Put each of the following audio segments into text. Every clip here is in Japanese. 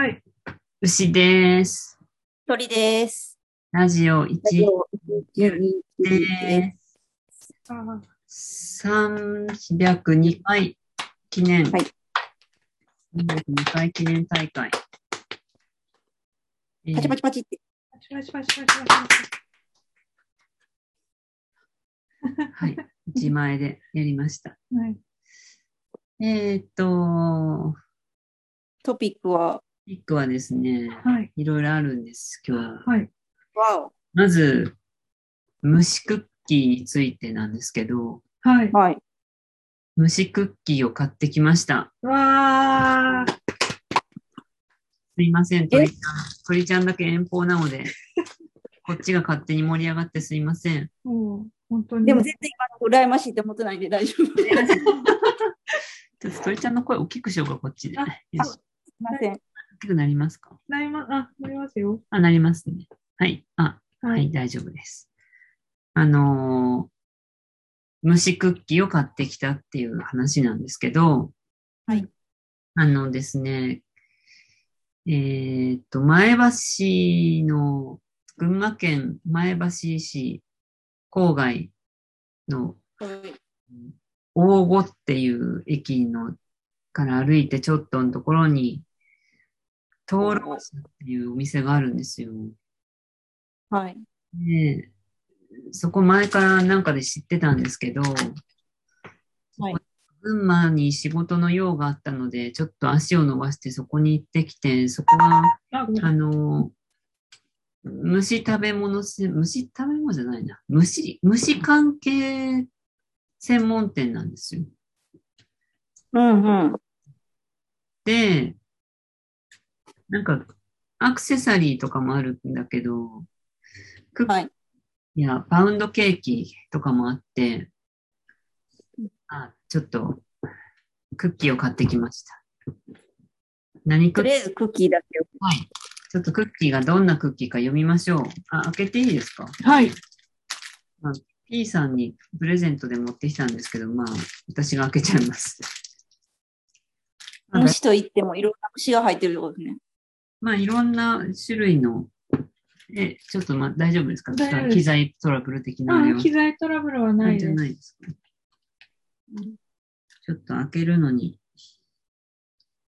はい。牛です。鳥です。ラジオ112です。302回記念。はい。302回記念大会。パチパチパチって。パチパチパチパチパチパチ。はい。自前でやりました。はい。トピックはですね、はい、いろいろあるんです、今日。はい。まず、蒸しクッキーについてなんですけど、はい。蒸しクッキーを買ってきました。わー。すいません、鳥ちゃんだけ遠方なので、こっちが勝手に盛り上がってすいません。本当に。でも全然今、羨ましいって思ってないんで大丈夫です。ちょっと鳥ちゃんの声大きくしようか、こっちで。すいません。大きくなりますか？なりますよ。なりますね。はい。はい、大丈夫です。蒸しクッキーを買ってきたっていう話なんですけど、はい。ですね、群馬県前橋市郊外の、はい大子っていう駅のから歩いてちょっとのところに灯籠橋っていうお店があるんですよ。はい。で、そこ前からなんかで知ってたんですけど、はい、群馬に仕事の用があったのでちょっと足を伸ばしてそこに行ってきて、そこは虫関係専門店なんですよ。うんうん。で、なんか、アクセサリーとかもあるんだけど、クッキーやパウンドケーキとかもあって、ちょっと、クッキーを買ってきました。クッキーだけど。はい。ちょっとクッキーがどんなクッキーか読みましょう。開けていいですか？はい。P さんにプレゼントで持ってきたんですけど、私が開けちゃいます。虫といってもいろんな虫が入ってるってことですね。いろんな種類の、ちょっと大丈夫ですか？機材トラブル的なのは。機材トラブルはないです。じゃないですか。ちょっと開けるのに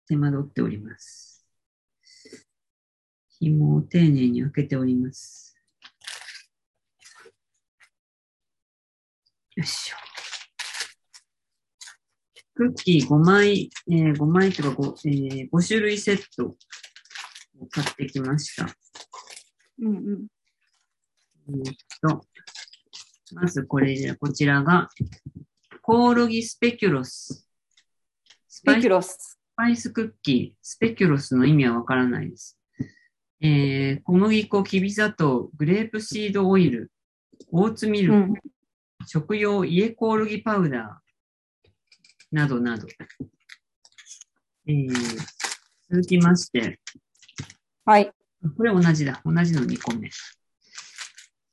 手間取っております。紐を丁寧に開けております。よいしょ。クッキー5種類セットを買ってきました。うんうん。まずこちらが、コオロギスペキュロス。スパイスクッキー。スペキュロスの意味はわからないです。小麦粉、きび砂糖、グレープシードオイル、オーツミルク。食用家コオロギパウダーなどなど、続きまして、はい、これ同じの2個目。ち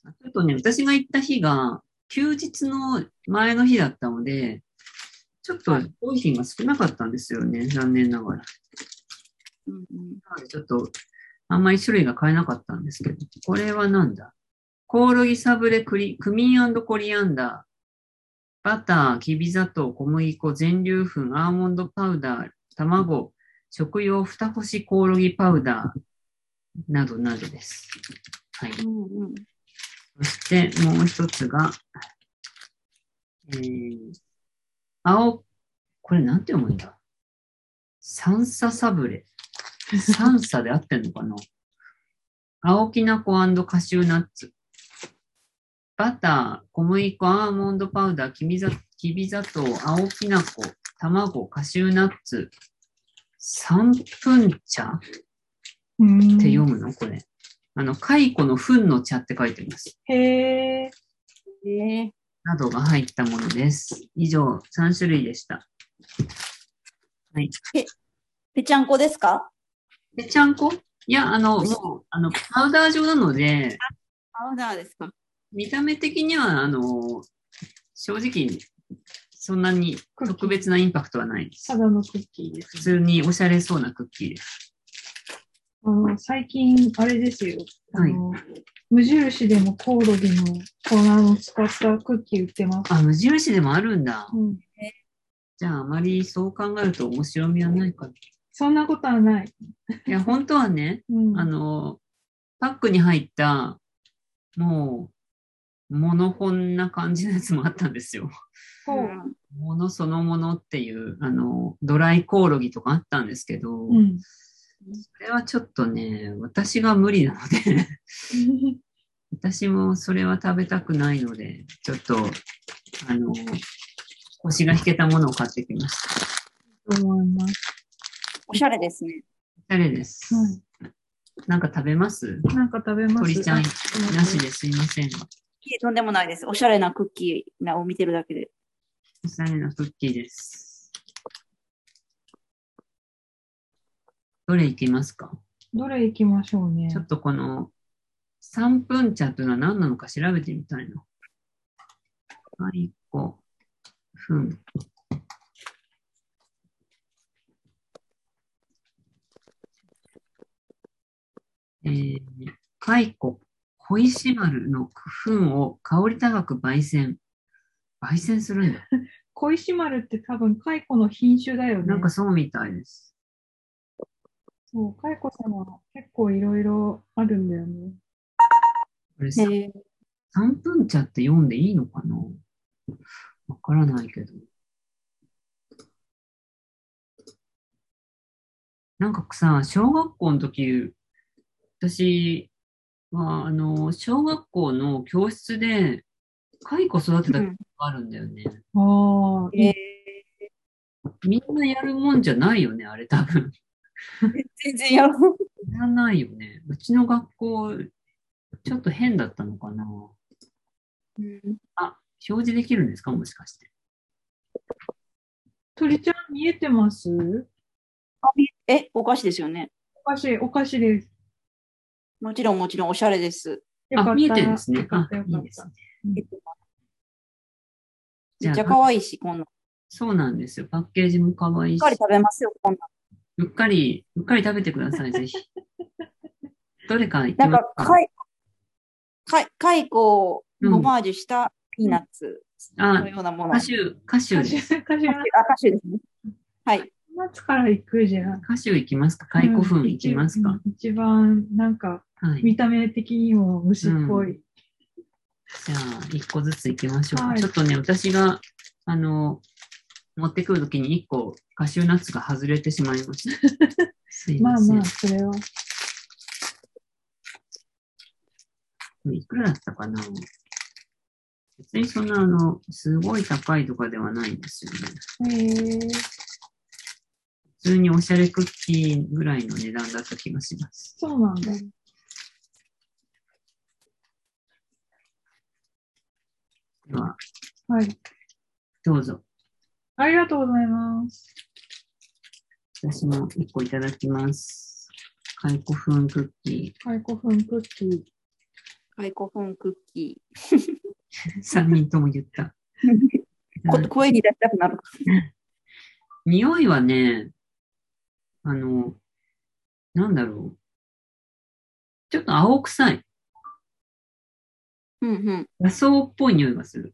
ょっとね、私が行った日が休日の前の日だったので、ちょっと商品が少なかったんですよね、残念ながら。なのでちょっとあんまり種類が買えなかったんですけど、これはなんだ？コオロギサブレ、クミン&コリアンダー、バター、きび砂糖、小麦粉、全粒粉、アーモンドパウダー、卵、食用二星コオロギパウダー、などなどです。はい。そして、もう一つが、これなんて読むんだ？サンササブレ。サンサで合ってんのかな？青きな粉&カシューナッツ。バター、小麦粉、アーモンドパウダー、きび砂糖、青きな粉、卵、カシューナッツ、三分茶って読むのこれ。蚕の糞の茶って書いてます。などが入ったものです。以上、3種類でした。はい。ぺちゃんこですか？ぺちゃんこ？いや、パウダー状なので。パウダーですか？見た目的には、正直、そんなに特別なインパクトはないです。ただのクッキーです。普通におしゃれそうなクッキーです。最近、あれですよ。はい、無印でもコオロギの粉を使ったクッキー売ってます。あ、無印でもあるんだ。うん、じゃあ、あまりそう考えると面白みはないかな。そんなことはない。いや、本当はね、うん、パックに入った、もう、モノ本な感じのやつもあったんですよ。ものそのものっていう、ドライコオロギとかあったんですけど、うんそれはちょっとね、私が無理なので、私もそれは食べたくないので、ちょっと、腰が引けたものを買ってきました。と思います。おしゃれですね。おしゃれです。はい、なんか食べます？なんか食べます。鳥ちゃん、なしですいません。いえ、とんでもないです。おしゃれなクッキーを見てるだけで。おしゃれなクッキーです。どれいきますか？どれいきましょうね。ちょっとこの3分茶というのは何なのか調べてみたいな。はい、5分。蚕、小石丸の糞を香り高く焙煎。焙煎するんだ。小石丸って多分蚕の品種だよね。なんかそうみたいです。そう、かいこさんは結構いろいろあるんだよね。これ3分茶って読んでいいのかな？わからないけど。なんかさ、小学校の時、私は小学校の教室でかいこ育てたことがあるんだよね。うん、ああ、みんなやるもんじゃないよね、あれ多分。全然やろう。やらないよね。うちの学校、ちょっと変だったのかな。うん、あ、表示できるんですかもしかして。鳥ちゃん、見えてます？え、お菓子ですよね。お菓子です。もちろん、おしゃれです。あ、見えてるんですね。あ、いいですね。めっちゃ可愛いし、こんな。そうなんですよ。パッケージも可愛いし。しっかり食べますよ、こんな。うっかり食べてください、ぜひ。どれか行きますか？なんか、蚕をオマージュしたピーナッツのようなもの。カシューですね。はい。ピーナッツから行くじゃん。カシュー行きますか？蚕粉行きますか？一番、なんか、見た目的にも虫っぽい。はいじゃあ、一個ずつ行きましょう、はい。ちょっとね、私が、持ってくるときに1個カシューナッツが外れてしまいました。すいません。まあまあ、それは。いくらだったかな？別にそんな、すごい高いとかではないんですよね。普通におしゃれクッキーぐらいの値段だった気がします。そうなんだ。では、はい。どうぞ。ありがとうございます。私も1個いただきます。蚕粉クッキー。3人とも言った。声に出したくなる。匂いはね、なんだろう。ちょっと青臭い。うんうん。野草っぽい匂いがする。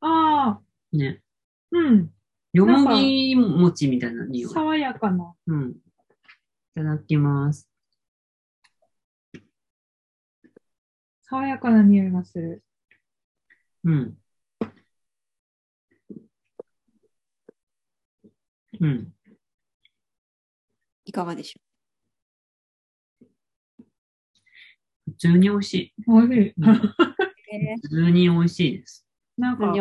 ああ。ね。うん。よもぎ餅みたいな匂い。爽やかな。うん。いただきます。爽やかな匂いがする。うん。うん。いかがでしょう？普通に美味しい。おいしい。普通に美味しいです。なんか。う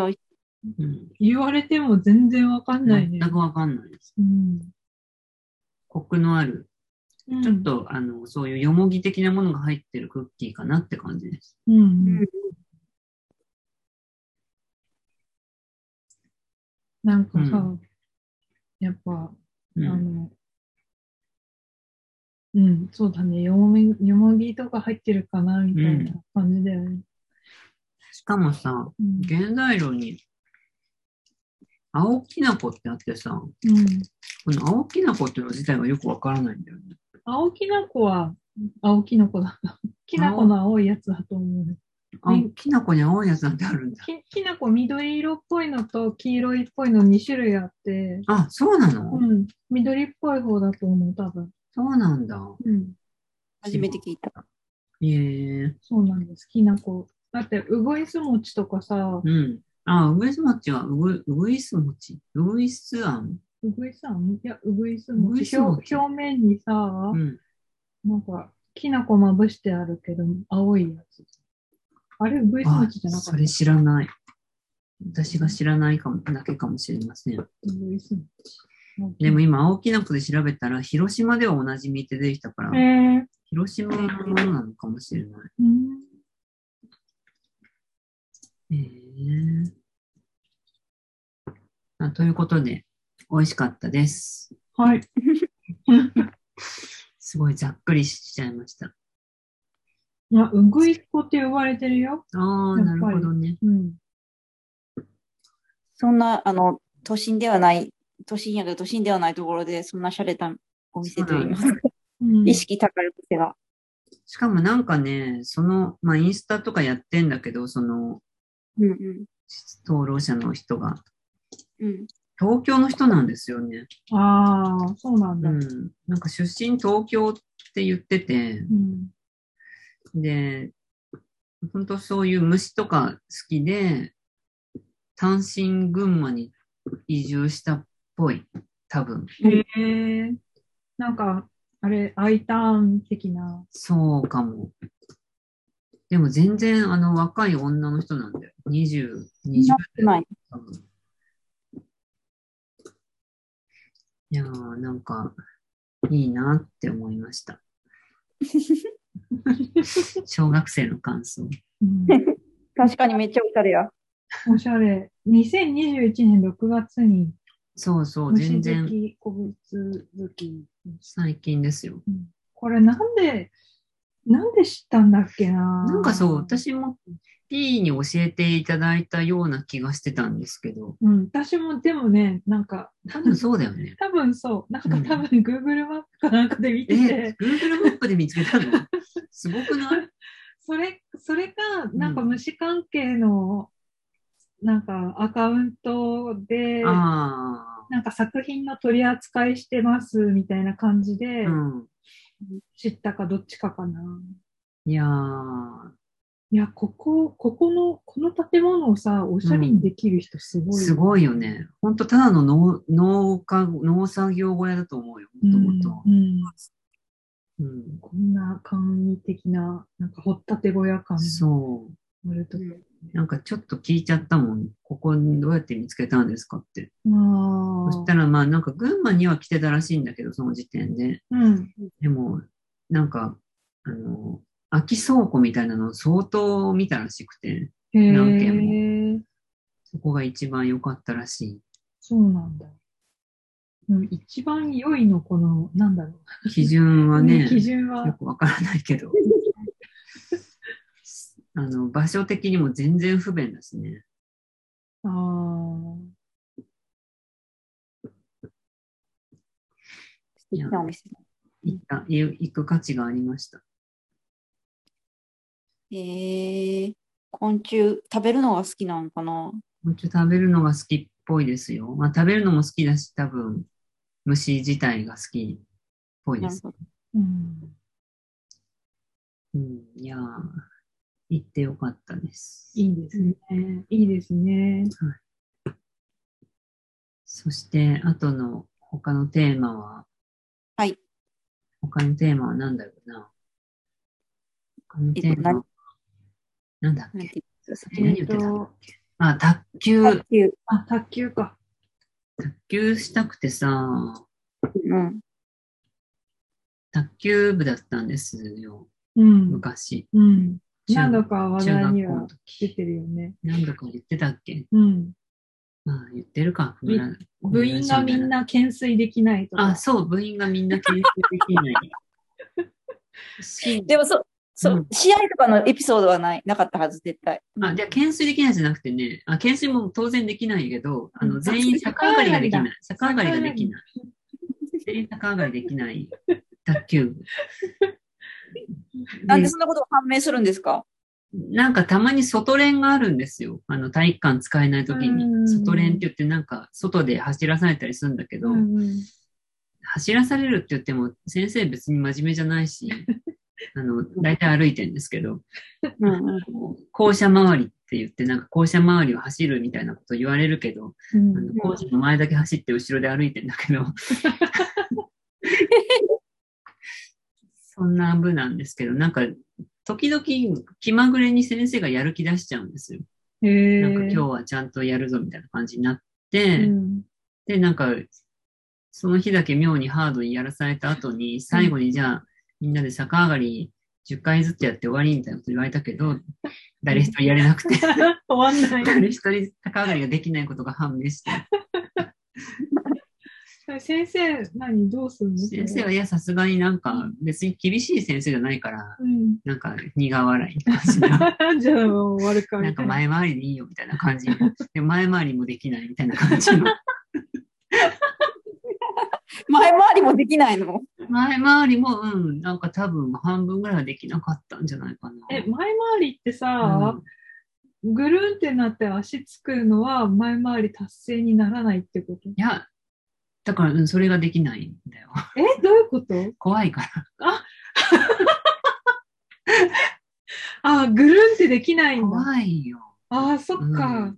ん、言われても全然わかんないね。全くわかんないです。うん、コクのある、ちょっと、そういうよもぎ的なものが入ってるクッキーかなって感じです。うんうん、なんかさ、うん、やっぱ、うん、うん、そうだね、よもぎとか入ってるかなみたいな感じだよね。うん、しかもさ、原材料に、青きな粉ってあってさ、この青きな粉っていうの自体はよくわからないんだよね。青きなこは青きのこだな。きなこの青いやつだと思う。きなこに青いやつなんてあるんだ。きなこ緑色っぽいのと黄色いっぽいの2種類あって。あ、そうなの？うん。緑っぽい方だと思う、多分。そうなんだ。うん。初めて聞いた。そうなんです。きなこ。だって、うぐいす餅とかさ。うん。あ、うぐいす餅はうぐいす餅。うぐいすあん。うぐいすあん？いや、うぐいす餅。表面にさ、うん、なんか、きなこまぶしてあるけど、青いやつ。あれ、うぐいす餅じゃなかった？それ知らない。私が知らないかも、だけかもしれません。うぐいす餅。でも今、青きなこで調べたら、広島ではおなじみって出てきたから、広島のものなのかもしれない。ということで、美味しかったです。はい。すごいざっくりしちゃいました。いや、うぐいすこって呼ばれてるよ。ああ、なるほどね。うん、そんな都心ではないところで、そんな洒落たお店といいますか。意識高い店が。しかもなんかね、インスタとかやってんだけど、登録者の人が、うん、東京の人なんですよね。ああ、そうなんだ。うん、なんか出身東京って言ってて、で、本当そういう虫とか好きで、単身群馬に移住したっぽい、多分。なんか、あれ、Iターン的な。そうかも。でも全然、若い女の人なんだよ。20代。いやー、なんか、いいなって思いました。小学生の感想。うん、確かにめっちゃおしゃれや。おしゃれ。2021年6月に。そうそう、全然。最近ですよ。これなんで知ったんだっけな。なんかそう、私も P に教えていただいたような気がしてたんですけど。うん、私もでもね、なんか。多分そうだよね。多分そう。なんか多分 Google マップかなんかで見てて。Google マップで見つけたのすごくない？それか、なんか虫関係の、なんかアカウントで、なんか作品の取り扱いしてますみたいな感じで、知ったかどっちかかな。いや、この建物をさ、おしゃれにできる人すごい、すごいよね。ほんとただの農作業小屋だと思うよ、もともと。こんな簡易的な、なんか掘ったて小屋感そうあると。なんかちょっと聞いちゃったもん。ここどうやって見つけたんですかって。そしたらなんか群馬には来てたらしいんだけど、その時点で。でも、なんか、空き倉庫みたいなのを相当見たらしくて、何軒も。そこが一番良かったらしい。そうなんだ。一番良いのこの、なんだろう。基準はね、よくわからないけど。場所的にも全然不便だしね。素敵なお店だ。行く価値がありました。昆虫食べるのが好きなのかな？昆虫食べるのが好きっぽいですよ。まあ、食べるのも好きだし、多分虫自体が好きっぽいです。いやー。行ってよかったです。いいですね。いいですね。はい。そして、他のテーマは何だろうな。他のテーマは、何だっけ。何言ってたっけ。あ、卓球。あ、卓球か。卓球したくてさ、卓球部だったんですよ。昔。何度か話題には出てるよね。何度か言ってたっけ？まあ言ってるか。部員がみんな懸垂できないとか。あ、そう、部員がみんな懸垂できない。でも試合とかのエピソードはなかったはず、絶対。あ、じゃあ懸垂できないじゃなくてね、懸垂も当然できないけど、全員逆上がりができない。卓球部。なんでそんなことが判明するんですか？なんかたまに外練があるんですよ。体育館使えない時に。外練って言ってなんか外で走らされたりするんだけど、走らされるって言っても先生別に真面目じゃないし、大体歩いてるんですけど、校舎周りって言ってなんか校舎周りを走るみたいなこと言われるけど、校舎の前だけ走って後ろで歩いてるんだけど、そんな部なんですけど、なんか時々気まぐれに先生がやる気出しちゃうんですよ。なんか今日はちゃんとやるぞみたいな感じになって、でなんかその日だけ妙にハードにやらされた後に最後にじゃあみんなで逆上がり10回ずつやって終わりみたいなこと言われたけど、誰一人やれなくて終わんない。誰一人逆上がりができないことが判明して。先生、何どうするの？先生は、いや、さすがになんか、別に厳しい先生じゃないから、なんか、苦笑いって感じ。じゃあ、もう終わるかみたいな。なんか、前回りでいいよ、みたいな感じ。で前回りもできない、みたいな感じの。前回りもできないの？前回りも、なんか多分、半分ぐらいはできなかったんじゃないかな。え、前回りってさ、ぐるんってなって足つくのは、前回り達成にならないってこと？いや、だから、それができないんだよ。え、どういうこと？怖いから。あ、ぐるんってできないんだ。怖いよ。あ、そっか、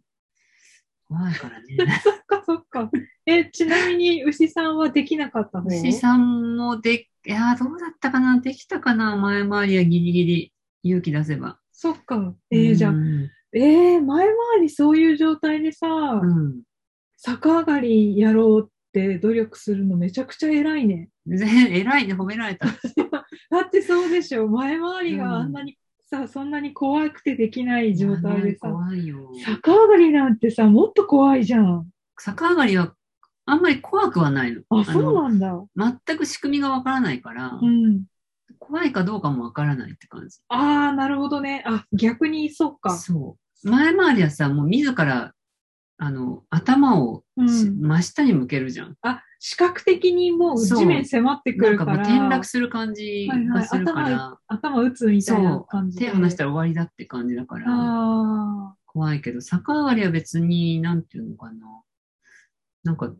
怖いからね。そっかそっか。え、ちなみに、牛さんはできなかったの？牛さんもいや、どうだったかな？できたかな？前回りはギリギリ勇気出せば。そっか。じゃあ、前回りそういう状態でさ、逆上がりやろうって、努力するのめちゃくちゃ偉いね。偉いね、褒められた。だってそうでしょ、前回りがあんなにさ、そんなに怖くてできない状態でさ、怖いよ。逆上がりなんてさ、もっと怖いじゃん。逆上がりはあんまり怖くはないの。あ、そうなんだ。全く仕組みがわからないから、怖いかどうかもわからないって感じ。ああ、なるほどね。あ、逆にそっか。そう。前回りはさ、もう自ら頭を真下に向けるじゃん。あ、視覚的にもう地面迫ってくるから。なんかもう転落する感じがするから。頭打つみたいな感じで。手離したら終わりだって感じだから。あ、怖いけど、逆上がりは別に、なんていうのかな。なんか、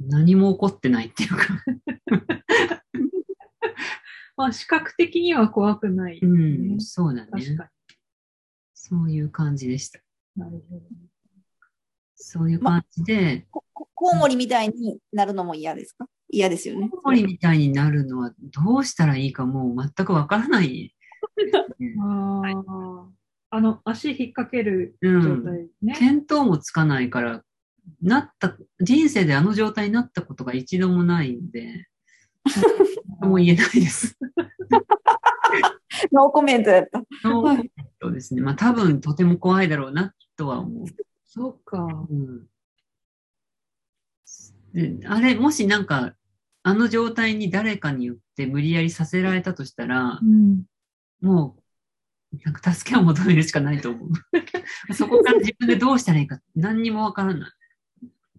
何も起こってないっていうか。まあ、視覚的には怖くない、ね。うん、そうだね。確かに。そういう感じでした。なるほど。そういう感じで、コウモリみたいになるのも嫌ですか？嫌ですよね。コウモリみたいになるのはどうしたらいいかもう全くわからない。足引っ掛ける状態ね。見当もつかないから、人生であの状態になったことが一度もないんで、もう言えないです。ノーコメントだった。ノーコメントですね。まあ多分とても怖いだろうなとは思う。そうか、で、あれ、もしなんか、あの状態に誰かによって無理やりさせられたとしたら、もう、なんか助けを求めるしかないと思う。そこから自分でどうしたらいいか、何にもわからな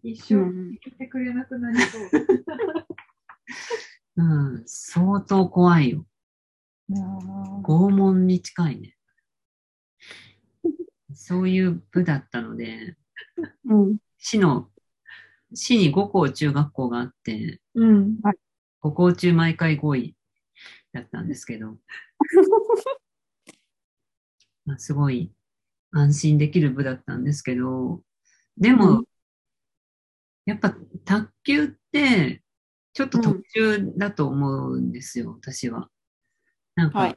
い。一生聞いてくれなくなりそう。相当怖いよ。拷問に近いね。そういう部だったので、市に5校中学校があって、5校中毎回5位だったんですけど、まあすごい安心できる部だったんですけど、でも、やっぱ卓球ってちょっと特殊だと思うんですよ、私は。なんか、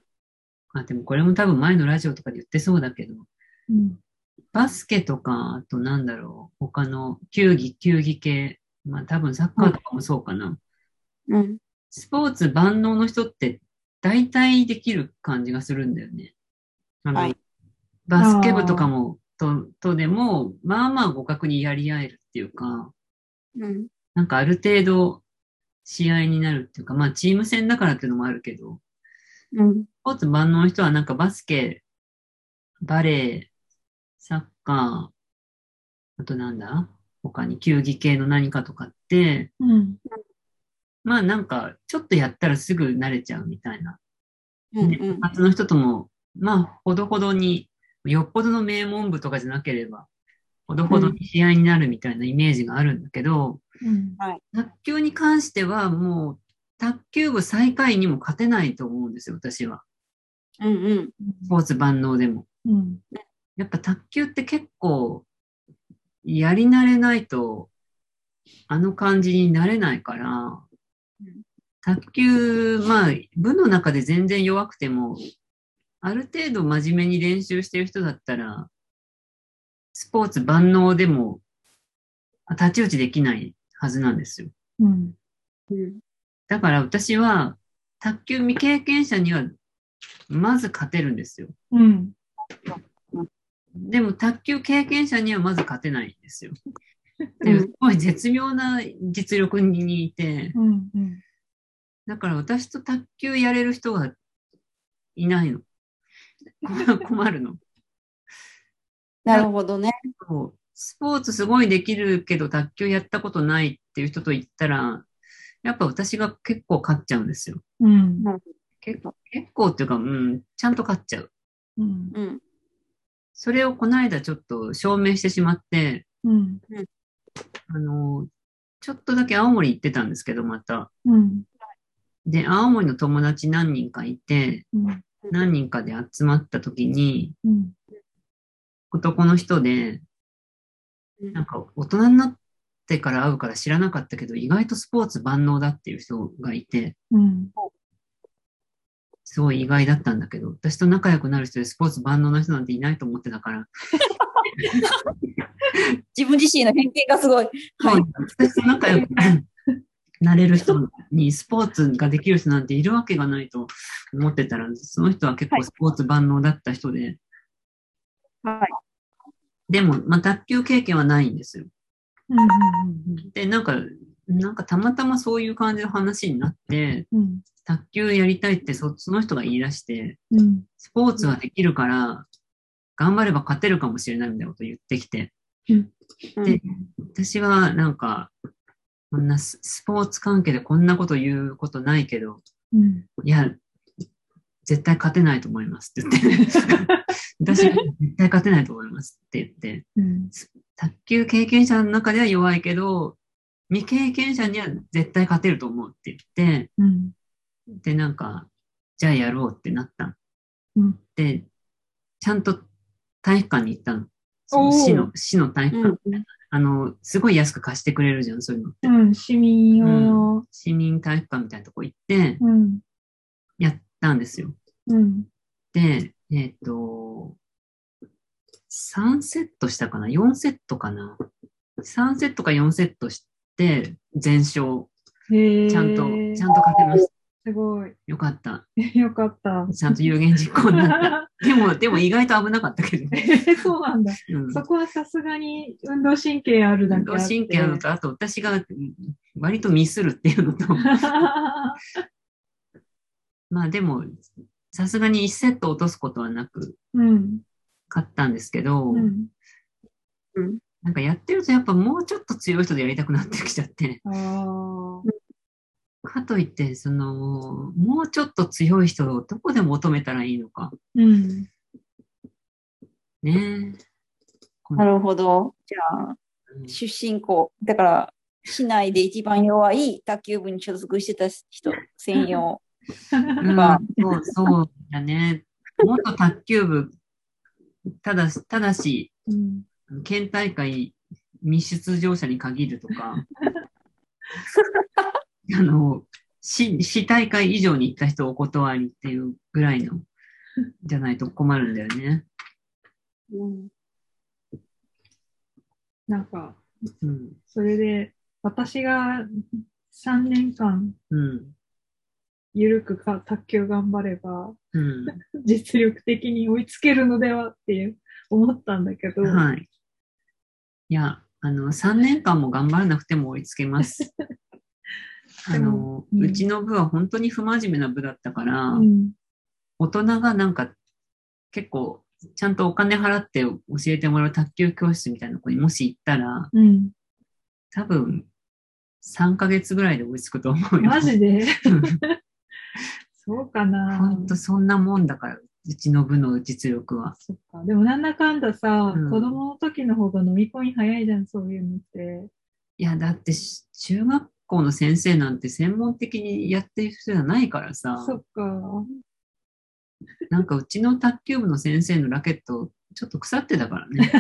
でもこれも多分前のラジオとかで言ってそうだけど、バスケとか、あとなんだろう、他の球技系、まあ多分サッカーとかもそうかな。スポーツ万能の人って大体できる感じがするんだよね。バスケ部とかも、とでも、まあまあ互角にやり合えるっていうか、なんかある程度試合になるっていうか、まあチーム戦だからっていうのもあるけど、スポーツ万能の人はなんかバスケ、バレー、サッカー、あとなんだ？他に球技系の何かとかって、まあなんかちょっとやったらすぐ慣れちゃうみたいな。うんうん、部活の人とも、まあほどほどに、よっぽどの名門部とかじゃなければ、ほどほどに試合になるみたいなイメージがあるんだけど、うんはい、卓球に関してはもう卓球部最下位にも勝てないと思うんですよ、私は。うんうん、スポーツ万能でも、うん、やっぱ卓球って結構やり慣れないとあの感じになれないから、卓球、まあ部の中で全然弱くてもある程度真面目に練習してる人だったらスポーツ万能でも太刀打ちできないはずなんですよ、うんうん、だから私は卓球未経験者にはまず勝てるんですよ、うん、でも卓球経験者にはまず勝てないんですよすごい絶妙な実力にいて、うんうん、だから私と卓球やれる人がいないの困るのなるほどね。スポーツすごいできるけど卓球やったことないっていう人と言ったらやっぱ私が結構勝っちゃうんですよ、うん、結構っていうか、うん、ちゃんと勝っちゃう、うん、それをこの間ちょっと証明してしまって、うん、ちょっとだけ青森行ってたんですけどまた、うん、で青森の友達何人かいて、うん、何人かで集まった時に、うん、男の人でなんか大人になってから会うから知らなかったけど意外とスポーツ万能だっていう人がいて、うん、すごい意外だったんだけど私と仲良くなる人でスポーツ万能な人なんていないと思ってたから自分自身の偏見がすごい、はい、私と仲良くなれる人にスポーツができる人なんているわけがないと思ってたらその人は結構スポーツ万能だった人で、はいでも、まあ、卓球経験はないんですよ。うんうんうん、で、なんかたまたまそういう感じの話になって、うん、卓球やりたいってその人が言い出して、うん、スポーツはできるから、頑張れば勝てるかもしれないみたいなことを言ってきて、うんうん、で、私はなんか、こんなスポーツ関係でこんなこと言うことないけど、うん、いや、絶対勝てないと思いますって言って私は絶対勝てないと思いますって言って、うん、卓球経験者の中では弱いけど未経験者には絶対勝てると思うって言って、うん、でなんかじゃあやろうってなった、うん、でちゃんと体育館に行ったのその市の体育館、うん、すごい安く貸してくれるじゃんそういうのって、うん、市民用の、うん、市民体育館みたいなとこ行って、うん、やったんですよ、うん、で3セットしたかな ?4 セットかな ?3 セットか4セットして、全勝。ちゃんと勝てました。すごい。よかった。よかった。ちゃんと有言実行になった。でも意外と危なかったけどね。そうなんだ、うん。そこはさすがに運動神経あるだけあって。運動神経あるのと、あと私が割とミスるっていうのと。まあでも、さすがに1セット落とすことはなく、うん買ったんですけど、うんうん、なんかやってるとやっぱもうちょっと強い人でやりたくなってきちゃってかといってそのもうちょっと強い人をどこで求めたらいいのか、うん、ねえなるほどじゃあ、うん、出身校だから市内で一番弱い卓球部に所属してた人専用、うん、そうだね元卓球部ただし、うん、県大会未出場者に限るとか市大会以上に行った人をお断りっていうぐらいのじゃないと困るんだよね、うん、なんか、うん、それで私が3年間、うんゆるくか卓球頑張れば、うん、実力的に追いつけるのではって思ったんだけど、はい、いや3年間も頑張らなくても追いつけますうん、うちの部は本当に不真面目な部だったから、うん、大人がなんか結構ちゃんとお金払って教えてもらう卓球教室みたいな子にもし行ったら、うん、多分3ヶ月ぐらいで追いつくと思うよ。マジでそうかな。ほんとそんなもんだから、うちの部の実力は。そっか。でもなんだかんださ、子供の時の方が飲み込み早いじゃん、そういうのって。いや、だって中学校の先生なんて専門的にやってる人じゃないからさ。そっか。なんかうちの卓球部の先生のラケット、ちょっと腐ってたからね。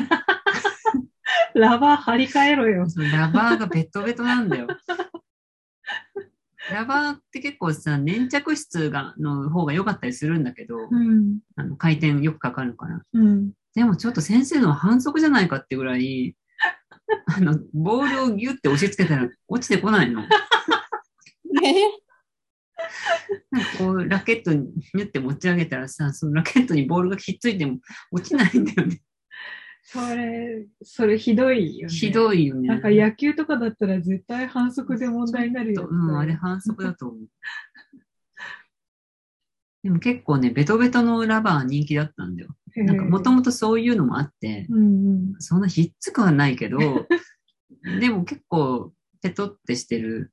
ラバー張り替えろよ。ラバーがベトベトなんだよ。ラバーって結構さ、粘着質がの方が良かったりするんだけど、うん、回転よくかかるから、うん、でもちょっと先生のは反則じゃないかってぐらい、ボールをギュッて押し付けたら落ちてこないの。なんかこうラケットにニュッて持ち上げたらさ、そのラケットにボールがひっついても落ちないんだよね。それひどいよね。ひどいよね。なんか野球とかだったら絶対反則で問題になるよ。うん、あれ反則だと思う。でも結構ね、ベトベトのラバー人気だったんだよ。なんかもともとそういうのもあって、うんうん、そんなひっつくはないけど、でも結構ペトってしてる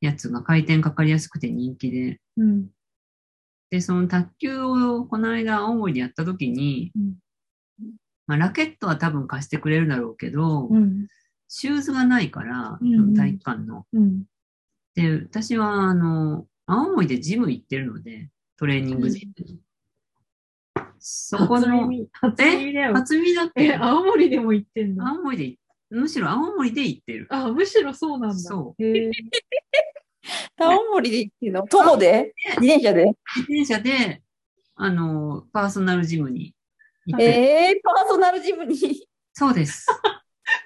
やつが回転かかりやすくて人気で。うん、で、その卓球をこの間青森でやった時に、うんまあ、ラケットは多分貸してくれるだろうけど、うん、シューズがないから、うん、体育館の、うん。で、私は、青森でジム行ってるので、トレーニングジム。うん、そこの、初見だって。青森でも行ってんの？青森で、むしろ青森で行ってる。あ、むしろそうなんだ。そう。青森で行ってるの？徒歩で？自転車で？自転車で、パーソナルジムに。パーソナルジムに。そうです。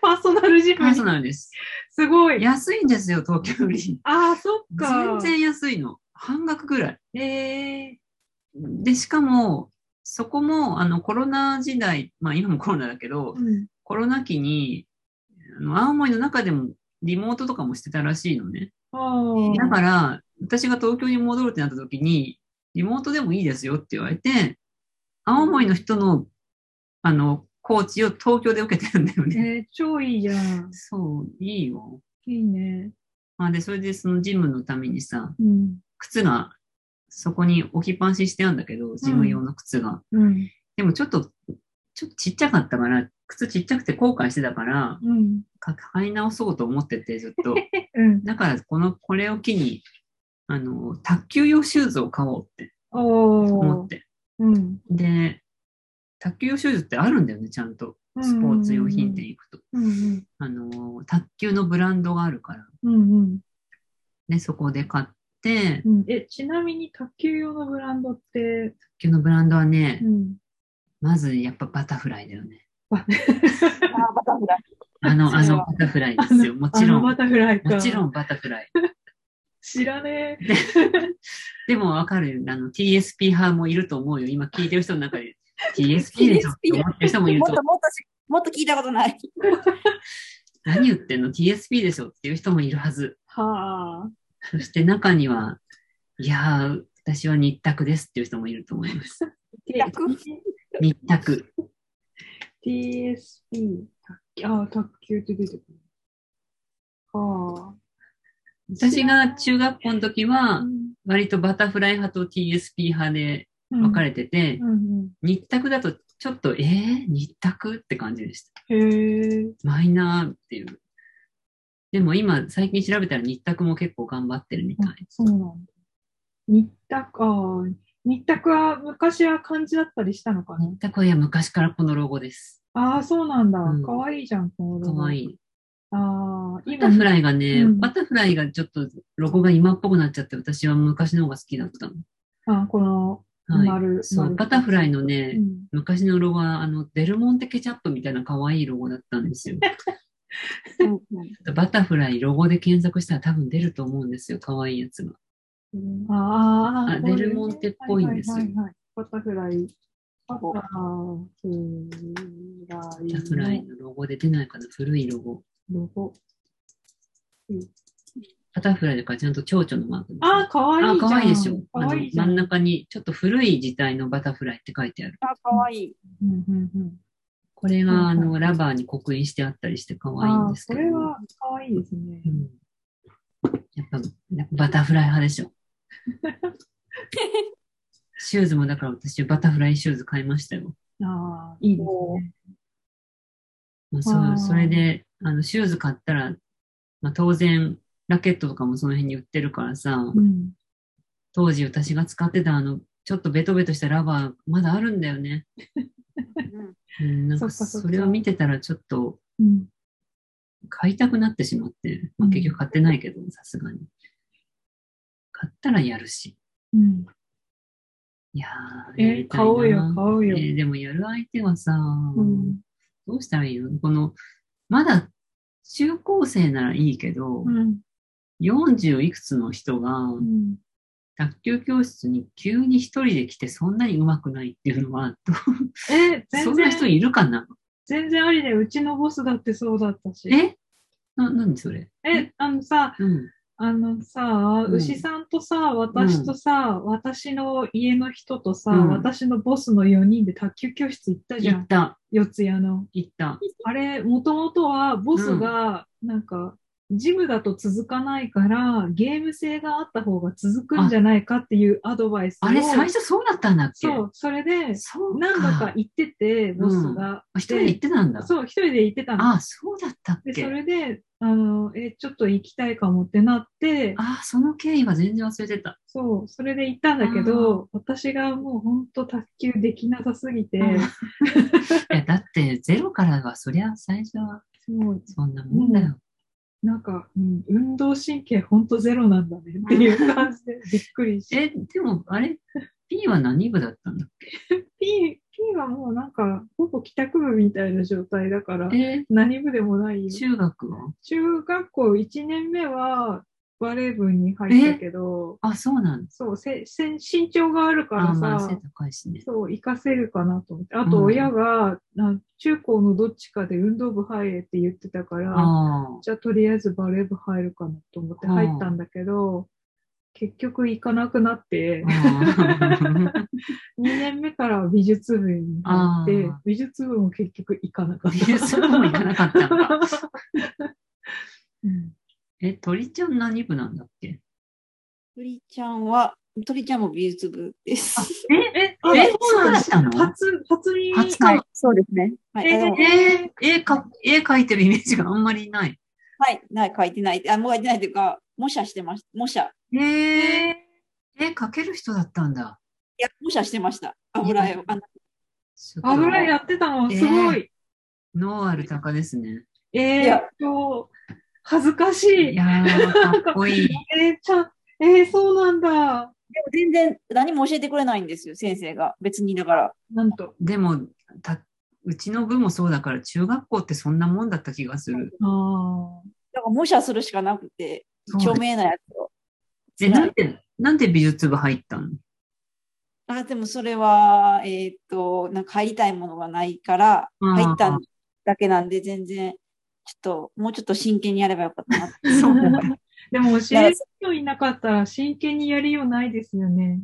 パーソナルジムに。パーソナルです。すごい。安いんですよ、東京より。ああ、そっか。全然安いの。半額ぐらい。で、しかも、そこも、コロナ時代、まあ今もコロナだけど、うん、コロナ期に、青森の中でもリモートとかもしてたらしいのね。だから、私が東京に戻るってなった時に、リモートでもいいですよって言われて、青森の人の、コーチを東京で受けてるんだよね。超いいじゃん。そう、いいよ。いいね。まあ、で、それでそのジムのためにさ、うん、靴がそこに置きっぱなししてあるんだけど、ジム用の靴が。うん、でもちょっとちっちゃかったから、靴ちっちゃくて後悔してたから、うん、買い直そうと思ってて、ずっと。うん、だから、これを機に、卓球用シューズを買おうって思って。うん、で、卓球用シューズってあるんだよね、ちゃんと。スポーツ用品店行くと。うんうん、卓球のブランドがあるから。うんうん、で、そこで買って、うん。ちなみに卓球用のブランドって。卓球のブランドはね、うん、まずやっぱバタフライだよね。バタフライ。バタフライですよ。もちろん。バタフライか。もちろんバタフライ。知らねえ。でもわかる。TSP 派もいると思うよ。今聞いてる人の中で。TSP でしょって思ってる人もいると思う。もっと聞いたことない。何言ってんの ?TSP でしょっていう人もいるはず。はあ。そして中には、いやー、私は日卓ですっていう人もいると思います。日卓。TSP。ああ、卓球って出てくる。はあ。私が中学校の時は、割とバタフライ派と TSP 派で分かれてて、うんうんうん、日卓だとちょっと、日卓って感じでした。へー。マイナーっていう。でも今、最近調べたら日卓も結構頑張ってるみたい。そうなんだ。日卓は昔は漢字だったりしたのかな？日卓は、いや、昔からこのロゴです。ああ、そうなんだ。かわいいじゃん、このロゴ。かわいい。バタフライがね、バタフライがちょっとロゴが今っぽくなっちゃって、私は昔の方が好きだったの。あ、この丸、はい、そう、バタフライのね、うん、昔のロゴはデルモンテケチャップみたいな可愛いロゴだったんですよ。バタフライロゴで検索したら多分出ると思うんですよ、可愛いやつが。うん、デルモンテっぽいんですよ。はいはいはいはい、バタフライ。バタフライのロゴで出ないかな、古いロゴ。バタフライだからちゃんと蝶々のマーク。ああ、かわいい。ああ、かわいいでしょ。真ん中にちょっと古い字体のバタフライって書いてある。ああ、かわいい。うんうんうん、これがラバーに刻印してあったりしてかわいいんですけど。これはかわいいですね。うん、バタフライ派でしょ。シューズもだから私バタフライシューズ買いましたよ。ああ、いいですね。まあ、それでシューズ買ったら、まあ、当然ラケットとかもその辺に売ってるからさ、うん、当時私が使ってたちょっとベトベトしたラバーまだあるんだよね。うん、なんかそれを見てたらちょっと買いたくなってしまって、まあ、結局買ってないけどさすがに買ったらやるし、うん、いやーやりたいな。買おうよ、でもやる相手はさ、うん、どうしたらいいの？このまだ中高生ならいいけど、うん、40いくつの人が、うん卓球教室に急に一人で来てそんなに上手くないっていうのはそんな人いるかな？全然ありで、うちのボスだってそうだったし。何それ？牛さんとさ、私とさ、私の家の人とさ、私のボスの4人で卓球教室行ったじゃん。行った。四ツ谷の。行った。あれ、もともとはボスが、なんか、ジムだと続かないからゲーム性があった方が続くんじゃないかっていうアドバイスをあれ最初そうだったんだっけ？そう、それで何度か行っててボスが、うん、一人で行ってたんだ。そう、一人で行ってたんだ。あ、そうだったっけ？でそれでちょっと行きたいかもってなって、あ、その経緯は全然忘れてた。そう、それで行ったんだけど、私がもうほんと卓球できなさすぎていやだってゼロからはそりゃ最初はそんなもんだよ、なんか、運動神経ほんとゼロなんだねっていう感じでびっくりして。でもあれ、P は何部だったんだっけ？P はもうなんか、ほぼ帰宅部みたいな状態だから、何部でもないよ。中学は？中学校1年目はバレー部に入ったけど、あ、そうなんだ。そう、身長があるからさ、背高いしね。そう、活かせるかなと思って。あと親が、中高のどっちかで運動部入れって言ってたから、じゃあとりあえずバレー部入るかなと思って入ったんだけど、結局行かなくなって、2年目から美術部に行って、美術部も結局行かなかった。美術部も行かなかったんだ。鳥ちゃん何部なんだっけ？鳥ちゃんも美術部です。そうだったの？初回、そうですね。絵描いてるイメージがあんまりない。はい、描いてない。もう描いてないというか、模写してました。模写。絵描ける人だったんだ。いや、模写してました。油絵を。油絵やってたの、すごい。ノーアル高ですね。恥ずかしい。いやー、かっこいい。そうなんだ。でも全然何も教えてくれないんですよ、先生が。別にだから。なんと。でも、うちの部もそうだから、中学校ってそんなもんだった気がする。だから模写するしかなくて、著名なやつを。なんで美術部入ったの？でもそれは、なんか入りたいものがないから、入っただけなんで、全然。もうちょっと真剣にやればよかったなって。そうでも教える人いなかったら真剣にやりようないですよね。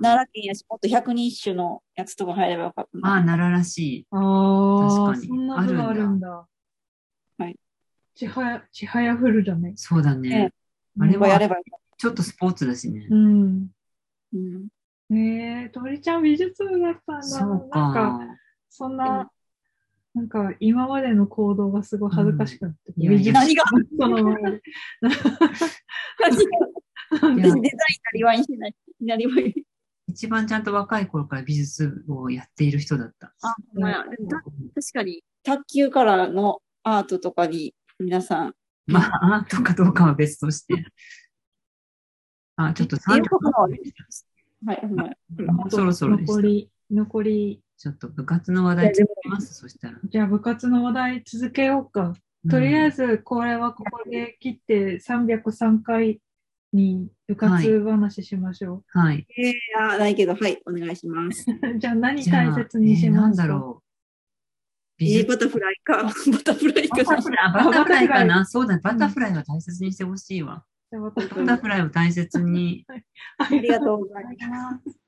奈良県やし、もっと百人一首のやつとか入ればよかったな。奈良らしい。確かに。そんなのがあるんだ。はい。ちはやふるだね。そうだね。あれはやればちょっとスポーツだしね。鳥ちゃん美術部だったんだ。そうか。なんか今までの行動がすごい恥ずかしくなって、何がそのままで。私デザインなりわい。一番ちゃんと若い頃から美術をやっている人だった。あ、確かに卓球からのアートとかに皆さん。まあアートかどうかは別として。あ、ちょっと3分の。そろそろです。残り。ちょっと部活の話題続けます。そしたら。じゃあ部活の話題続けようか。とりあえずこれはここで切って303回に部活話しましょう。はい。ないけど、はい、お願いします。じゃあ何大切にしますか？なんだろう。バタフライか。バタフライかな。そうだ、バタフライは大切にしてほしいわ。バタフライを大切に。ありがとうございます。